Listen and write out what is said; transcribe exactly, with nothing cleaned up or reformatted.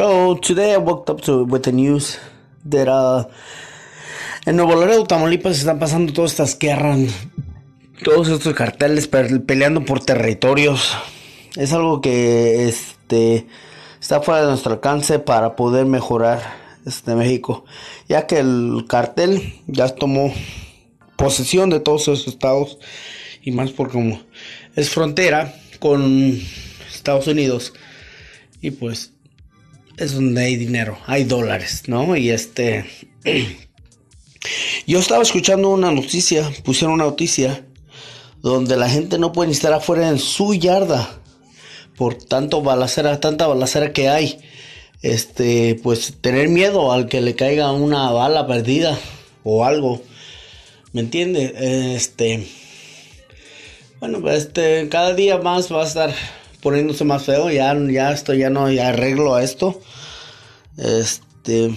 So today I woke up to with the news that uh, en Nuevo Laredo, Tamaulipas, están pasando todas estas guerras, todos estos carteles peleando por territorios. Es algo que este está fuera de nuestro alcance para poder mejorar este México, ya que el cartel ya tomó posesión de todos esos estados y más porque como es frontera con Estados Unidos y pues es donde hay dinero, hay dólares, ¿no? Y este, yo estaba escuchando una noticia, pusieron una noticia donde la gente no puede estar afuera en su yarda por tanto balacera, tanta balacera que hay. Este, pues tener miedo al que le caiga una bala perdida o algo, ¿me entiendes? Este, bueno, este, cada día más va a estar poniéndose más feo. Ya, ya esto, ya no, ya arreglo a esto. Este,